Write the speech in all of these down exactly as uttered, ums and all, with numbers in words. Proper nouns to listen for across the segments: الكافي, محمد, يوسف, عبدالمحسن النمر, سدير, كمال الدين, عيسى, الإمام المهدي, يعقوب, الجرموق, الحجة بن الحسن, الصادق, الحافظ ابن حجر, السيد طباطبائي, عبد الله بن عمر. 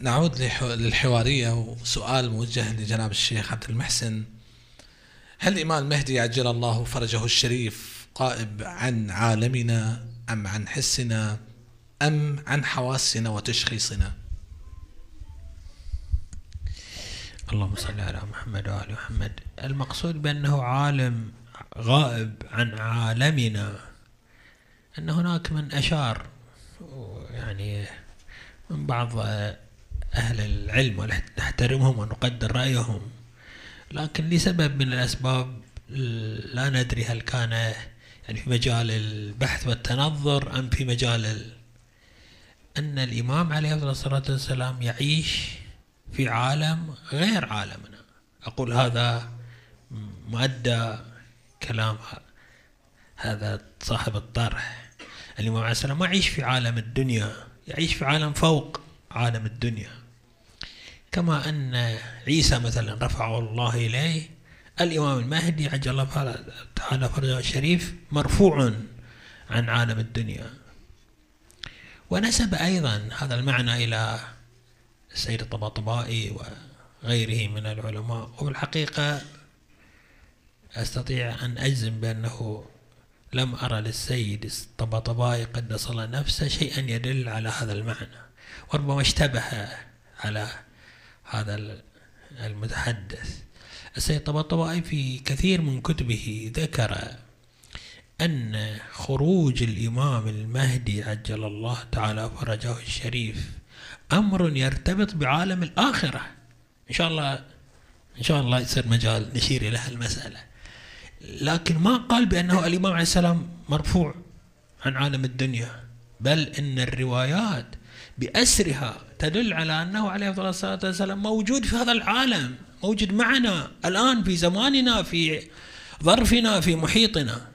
نعود للحوارية وسؤال موجه لجناب الشيخ عبد المحسن. هل الإمام المهدي عجل الله فرجه الشريف قائب عن عالمنا أم عن حسنا أم عن حواسنا وتشخيصنا؟ اللهم صل على محمد وآل محمد. المقصود بأنه عالم غائب عن عالمنا، أن هناك من أشار يعني من بعض أهل العلم ونحترمهم ونقدر رأيهم، لكن لسبب من الأسباب لا ندري هل كان يعني في مجال البحث والتنظر أم في مجال ال... أن الإمام عليه الصلاة والسلام يعيش في عالم غير عالمنا. أقول هذا مؤدى كلام هذا صاحب الطرح. الإمام عليه السلام ما يعيش في عالم الدنيا، يعيش في عالم فوق عالم الدنيا. كما أن عيسى مثلا رفعه الله إليه، الإمام المهدي عجل الله تعالى فرجه الشريف مرفوع عن عالم الدنيا. ونسب أيضا هذا المعنى إلى السيد الطباطبائي وغيره من العلماء، وبالحقيقة أستطيع أن أجزم بأنه لم أرى للسيد الطباطبائي قد صل نفسه شيئا يدل على هذا المعنى، وربما اشتبه على هذا المتحدث. السيد الطباطبائي في كثير من كتبه ذكر أن خروج الإمام المهدي عجل الله تعالى فرجه الشريف أمر يرتبط بعالم الآخرة. إن شاء الله إن شاء الله يصير مجال نشير إلى هالمسألة، لكن ما قال بأنه الإمام عليه السلام مرفوع عن عالم الدنيا، بل إن الروايات بأسرها تدل على أنه عليه الصلاة والسلام موجود في هذا العالم، موجود معنا الآن في زماننا في ظرفنا في محيطنا.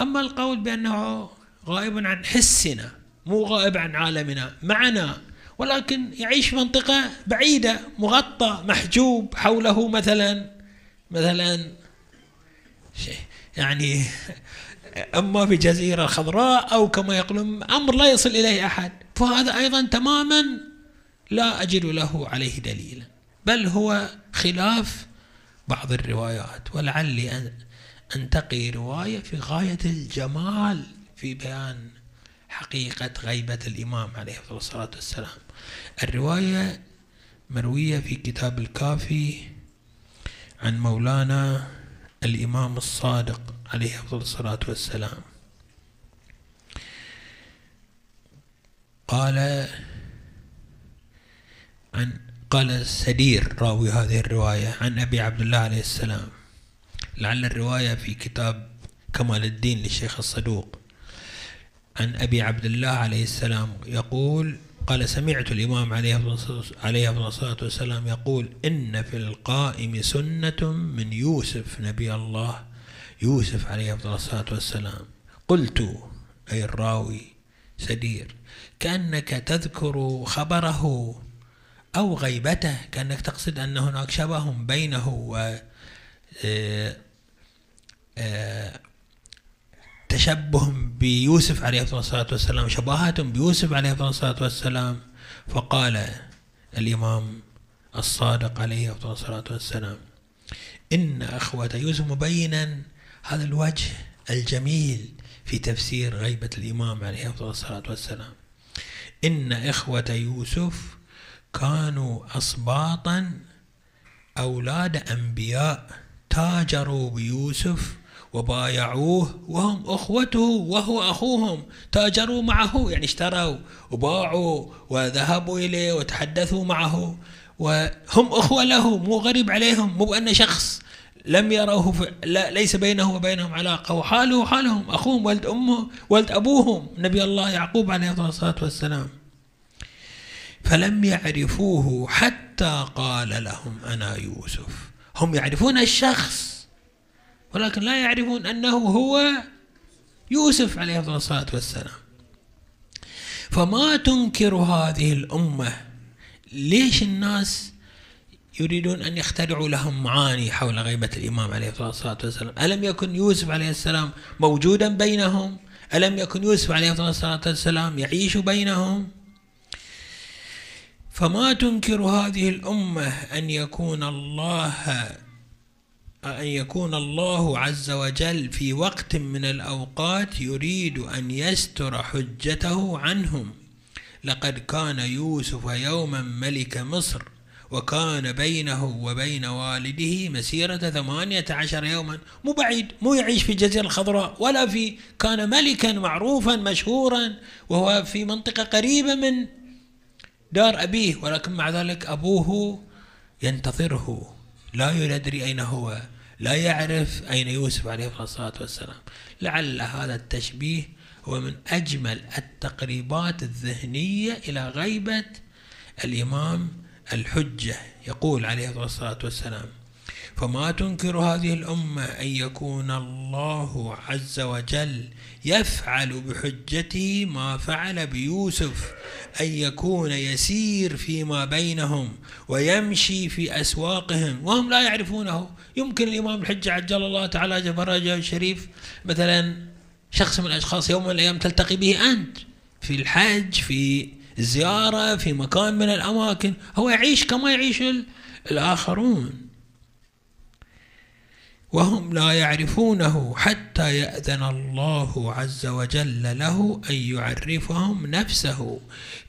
أما القول بأنه غائب عن حسنا، مو غائب عن عالمنا، معنا، ولكن يعيش في منطقة بعيدة مغطى محجوب حوله مثلا مثلا يعني أما في جزيرة خضراء أو كما يقولون أمر لا يصل إليه أحد، فهذا أيضا تماما لا أجد له عليه دليلا، بل هو خلاف بعض الروايات. ولعلي أن أنتقي رواية في غاية الجمال في بيان حقيقة غيبة الإمام عليه الصلاة والسلام. الرواية مروية في كتاب الكافي عن مولانا الإمام الصادق عليه الصلاة والسلام قال عن قال سدير راوي هذه الرواية عن أبي عبد الله عليه السلام. لعل الرواية في كتاب كمال الدين للشيخ الصدوق عن أبي عبد الله عليه السلام يقول قال سمعت الإمام عليه الصلاة والسلام يقول إن في القائم سنة من يوسف نبي الله يوسف عليه الصلاة والسلام. قلت أي الراوي سدير كأنك تذكر خبره أو غيبته، كأنك تقصد أن هناك شبه بينه و تشبه بيوسف عليه الصلاة والسلام، شباهة بيوسف عليه الصلاة والسلام. فقال الإمام الصادق عليه الصلاة والسلام إن أخوة يوسف، مبينا هذا الوجه الجميل في تفسير غيبة الإمام عليه الصلاة والسلام، إن إخوة يوسف كانوا أصباطا أولاد أنبياء تاجروا بيوسف وبايعوه وهم أخوته وهو أخوهم، تاجروا معه يعني اشتروا وباعوا وذهبوا إليه وتحدثوا معه وهم أخوة له، مو غريب عليهم، مو بأن شخص لم يروه لا ليس بينه وبينهم علاقة، وحاله حالهم أخوهم ولد أمه ولد أبوهم نبي الله يعقوب عليه الصلاة والسلام. فلم يعرفوه حتى قال لهم أنا يوسف. هم يعرفون الشخص ولكن لا يعرفون أنه هو يوسف عليه الصلاة والسلام. فما تنكر هذه الأمة؟ ليش الناس يريدون أن يخترعوا لهم معاني حول غيبة الإمام عليه الصلاة والسلام؟ ألم يكن يوسف عليه السلام موجودا بينهم؟ ألم يكن يوسف عليه الصلاة والسلام يعيش بينهم؟ فما تنكر هذه الأمة أن يكون الله أن يكون الله عز وجل في وقت من الأوقات يريد أن يستر حجته عنهم. لقد كان يوسف يوما ملك مصر وكان بينه وبين والده مسيرة ثمانية عشر يوما، مو بعيد، مو يعيش في الجزيرة الخضراء ولا في، كان ملكا معروفا مشهورا وهو في منطقة قريبة من دار أبيه، ولكن مع ذلك أبوه ينتظره، لا يدري أين هو، لا يعرف أين يوسف عليه الصلاة والسلام. لعل هذا التشبيه هو من أجمل التقريبات الذهنية إلى غيبة الإمام الحجة. يقول عليه الصلاة والسلام: فما تنكر هذه الأمة أن يكون الله عز وجل يفعل بحجته ما فعل بيوسف، أن يكون يسير فيما بينهم ويمشي في أسواقهم وهم لا يعرفونه. يمكن الإمام الحجة عجل الله تعالى فرجه الشريف مثلا شخص من الأشخاص يوم من الأيام تلتقي به أنت في الحج، في زيارة، في مكان من الأماكن، هو يعيش كما يعيش الآخرون وهم لا يعرفونه حتى يأذن الله عز وجل له أن يعرفهم نفسه،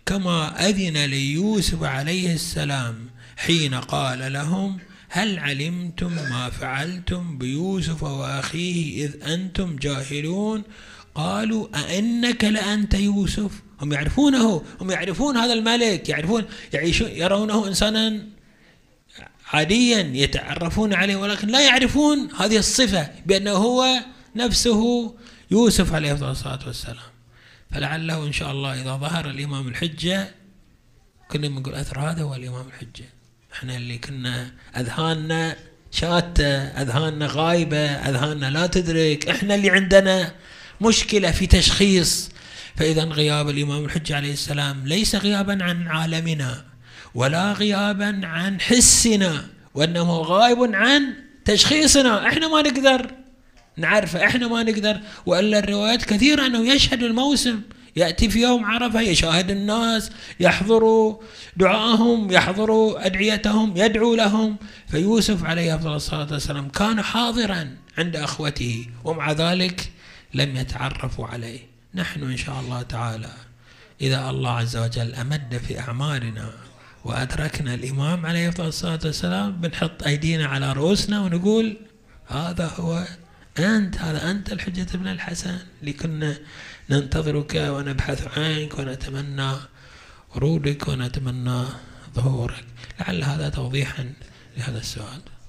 كما أذن ليوسف عليه السلام حين قال لهم: هل علمتم ما فعلتم بيوسف وأخيه إذ أنتم جاهلون؟ قالوا: أئنك لأنت يوسف؟ هم يعرفونه، هم يعرفون هذا الملك، يعرفون، يعيشون، يرونه إنسانا عاديا، يتعرفون عليه، ولكن لا يعرفون هذه الصفة بأنه هو نفسه يوسف عليه الصلاة والسلام. فلعله إن شاء الله إذا ظهر الإمام الحجة كنا نقول أثر هذا هو الإمام الحجة. إحنا اللي كنا أذهاننا شاتة، أذهاننا غايبة، أذهاننا لا تدرك، إحنا اللي عندنا مشكلة في تشخيص. فإذا غياب الإمام الحجة عليه السلام ليس غيابا عن عالمنا ولا غيابا عن حسنا، وإنما غائب عن تشخيصنا، إحنا ما نقدر نعرفه، إحنا ما نقدر. وإلا الروايات كثيرة أنه يشهد الموسم، يأتي في يوم عرفة يشاهد الناس، يحضروا دعاءهم، يحضروا أدعيتهم، يدعو لهم. فيوسف عليه الصلاة والسلام كان حاضرا عند أخوته ومع ذلك لم يتعرفوا عليه. نحن إن شاء الله تعالى إذا الله عز وجل أمد في أعمارنا وأدركنا الإمام عليه الصلاة والسلام بنحط أيدينا على رؤوسنا ونقول: هذا هو أنت، هذا أنت الحجة بن الحسن اللي كنا ننتظرك ونبحث عنك ونتمنى ورودك ونتمنى ظهورك. لعل هذا توضيحا لهذا السؤال.